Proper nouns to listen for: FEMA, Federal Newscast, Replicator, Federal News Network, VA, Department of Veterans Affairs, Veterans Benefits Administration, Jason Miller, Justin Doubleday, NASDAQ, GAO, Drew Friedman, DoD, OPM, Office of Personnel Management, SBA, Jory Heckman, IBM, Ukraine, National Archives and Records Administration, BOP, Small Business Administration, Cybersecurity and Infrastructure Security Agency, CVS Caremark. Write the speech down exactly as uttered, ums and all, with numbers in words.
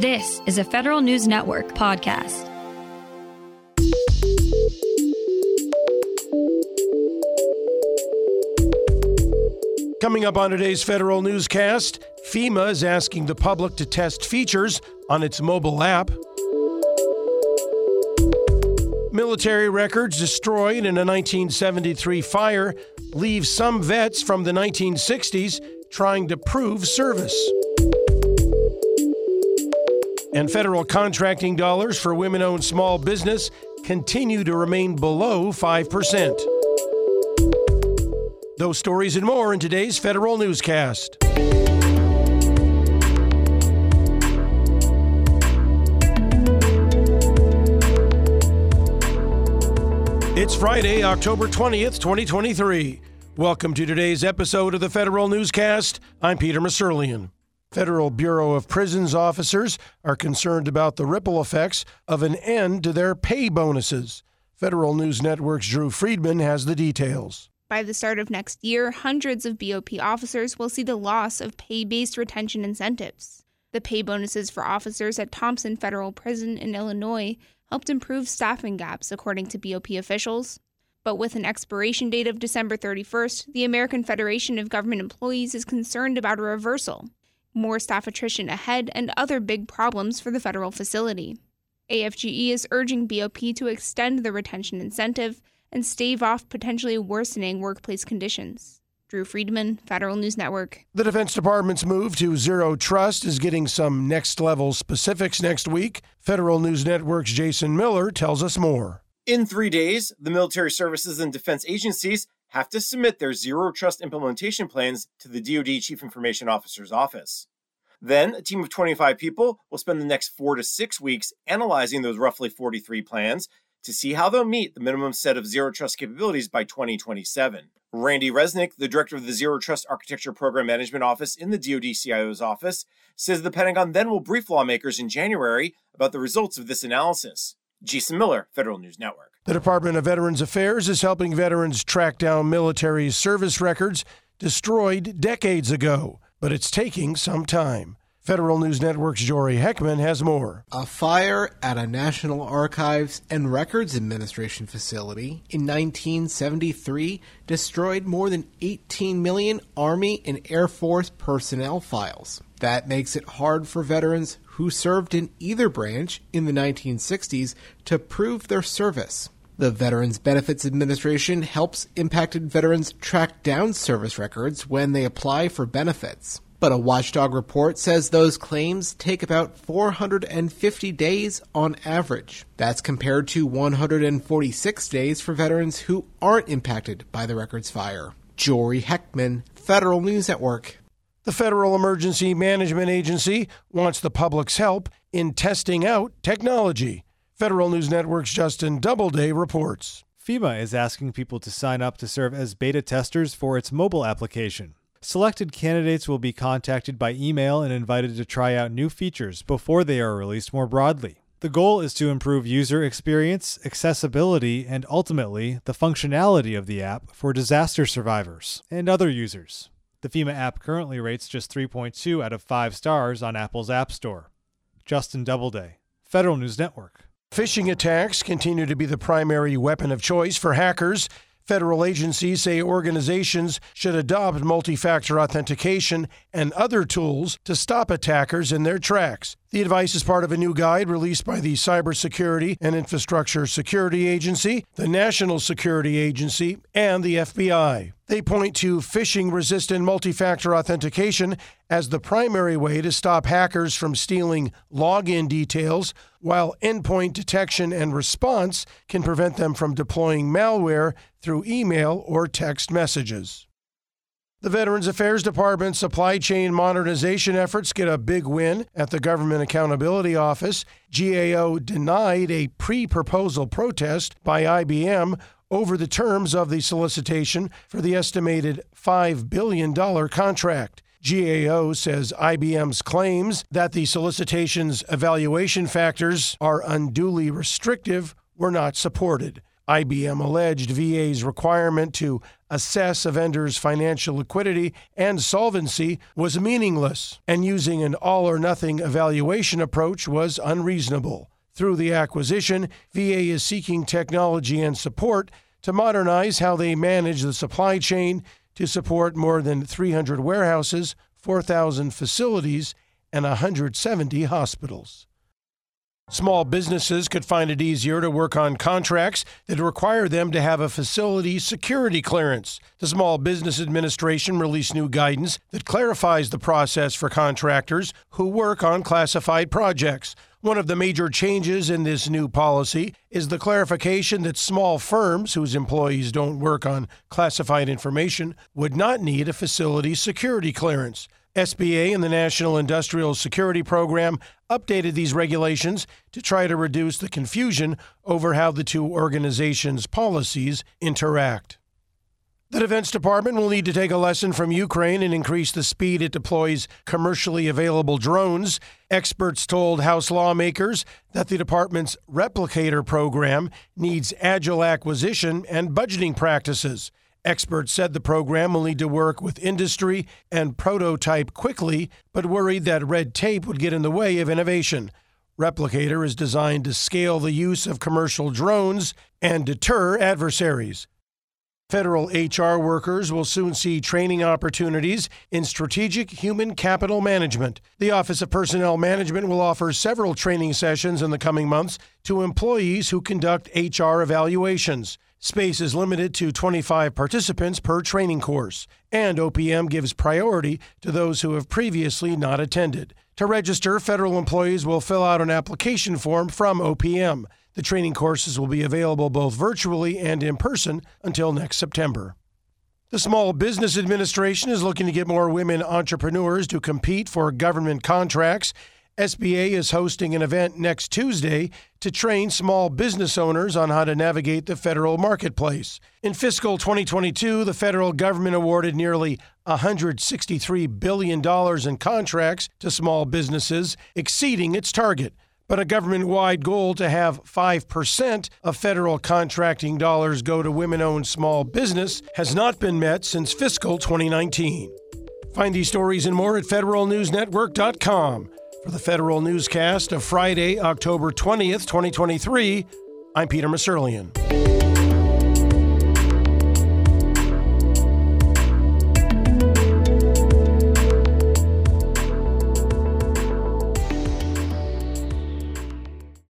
This is a Federal News Network podcast. Coming up on today's Federal Newscast, FEMA is asking the public to test features on its mobile app. Military records destroyed in a nineteen seventy-three fire leave some vets from the nineteen sixties trying to prove service. And federal contracting dollars for women-owned small business continue to remain below five percent. Those stories and more in today's Federal Newscast. It's Friday, October twentieth, twenty twenty-three. Welcome to today's episode of the Federal Newscast. I'm Peter Musurlian. Federal Bureau of Prisons officers are concerned about the ripple effects of an end to their pay bonuses. Federal News Network's Drew Friedman has the details. By the start of next year, hundreds of B O P officers will see the loss of pay-based retention incentives. The pay bonuses for officers at Thompson Federal Prison in Illinois helped improve staffing gaps, according to B O P officials. But with an expiration date of December thirty-first, the American Federation of Government Employees is concerned about a reversal, more staff attrition ahead, and other big problems for the federal facility. A F G E is urging B O P to extend the retention incentive and stave off potentially worsening workplace conditions. Drew Friedman, Federal News Network. The Defense Department's move to Zero Trust is getting some next-level specifics next week. Federal News Network's Jason Miller tells us more. In three days, the military services and defense agencies have to submit their Zero Trust implementation plans to the D O D Chief Information Officer's office. Then, a team of twenty-five people will spend the next four to six weeks analyzing those roughly forty-three plans to see how they'll meet the minimum set of Zero Trust capabilities by twenty twenty-seven. Randy Resnick, the director of the Zero Trust Architecture Program Management Office in the D O D C I O's office, says the Pentagon then will brief lawmakers in January about the results of this analysis. Jason Miller, Federal News Network. The Department of Veterans Affairs is helping veterans track down military service records destroyed decades ago, but it's taking some time. Federal News Network's Jory Heckman has more. A fire at a National Archives and Records Administration facility in nineteen seventy-three destroyed more than eighteen million Army and Air Force personnel files. That makes it hard for veterans who served in either branch in the nineteen sixties to prove their service. The Veterans Benefits Administration helps impacted veterans track down service records when they apply for benefits. But a watchdog report says those claims take about four hundred fifty days on average. That's compared to one hundred forty-six days for veterans who aren't impacted by the records fire. Jory Heckman, Federal News Network. The Federal Emergency Management Agency wants the public's help in testing out technology. Federal News Network's Justin Doubleday reports. FEMA is asking people to sign up to serve as beta testers for its mobile application. Selected candidates will be contacted by email and invited to try out new features before they are released more broadly. The goal is to improve user experience, accessibility, and ultimately the functionality of the app for disaster survivors and other users. The FEMA app currently rates just three point two out of five stars on Apple's App Store. Justin Doubleday, Federal News Network. Phishing attacks continue to be the primary weapon of choice for hackers. Federal agencies say organizations should adopt multi-factor authentication and other tools to stop attackers in their tracks. The advice is part of a new guide released by the Cybersecurity and Infrastructure Security Agency, the National Security Agency, and the F B I. They point to phishing-resistant multi-factor authentication as the primary way to stop hackers from stealing login details, while endpoint detection and response can prevent them from deploying malware through email or text messages. The Veterans Affairs Department's supply chain modernization efforts get a big win at the Government Accountability Office. G A O denied a pre-proposal protest by I B M over the terms of the solicitation for the estimated five billion dollars contract. G A O says I B M's claims that the solicitation's evaluation factors are unduly restrictive were not supported. I B M alleged V A's requirement to assess a vendor's financial liquidity and solvency was meaningless, and using an all-or-nothing evaluation approach was unreasonable. Through the acquisition, V A is seeking technology and support to modernize how they manage the supply chain to support more than three hundred warehouses, four thousand facilities, and one hundred seventy hospitals. Small businesses could find it easier to work on contracts that require them to have a facility security clearance. The Small Business Administration released new guidance that clarifies the process for contractors who work on classified projects. One of the major changes in this new policy is the clarification that small firms whose employees don't work on classified information would not need a facility security clearance. S B A and the National Industrial Security Program updated these regulations to try to reduce the confusion over how the two organizations' policies interact. The Defense Department will need to take a lesson from Ukraine and increase the speed it deploys commercially available drones. Experts told House lawmakers that the department's Replicator program needs agile acquisition and budgeting practices. Experts said the program will need to work with industry and prototype quickly, but worried that red tape would get in the way of innovation. Replicator is designed to scale the use of commercial drones and deter adversaries. Federal H R workers will soon see training opportunities in strategic human capital management. The Office of Personnel Management will offer several training sessions in the coming months to employees who conduct H R evaluations. Space is limited to twenty-five participants per training course, and O P M gives priority to those who have previously not attended. To register, federal employees will fill out an application form from O P M. The training courses will be available both virtually and in person until next September. The Small Business Administration is looking to get more women entrepreneurs to compete for government contracts. S B A is hosting an event next Tuesday to train small business owners on how to navigate the federal marketplace. In fiscal twenty twenty-two, the federal government awarded nearly one hundred sixty-three billion dollars in contracts to small businesses, exceeding its target. But a government-wide goal to have five percent of federal contracting dollars go to women-owned small business has not been met since fiscal twenty nineteen. Find these stories and more at federal news network dot com. For the Federal Newscast of Friday, October twentieth, twenty twenty-three, I'm Peter Musurlian.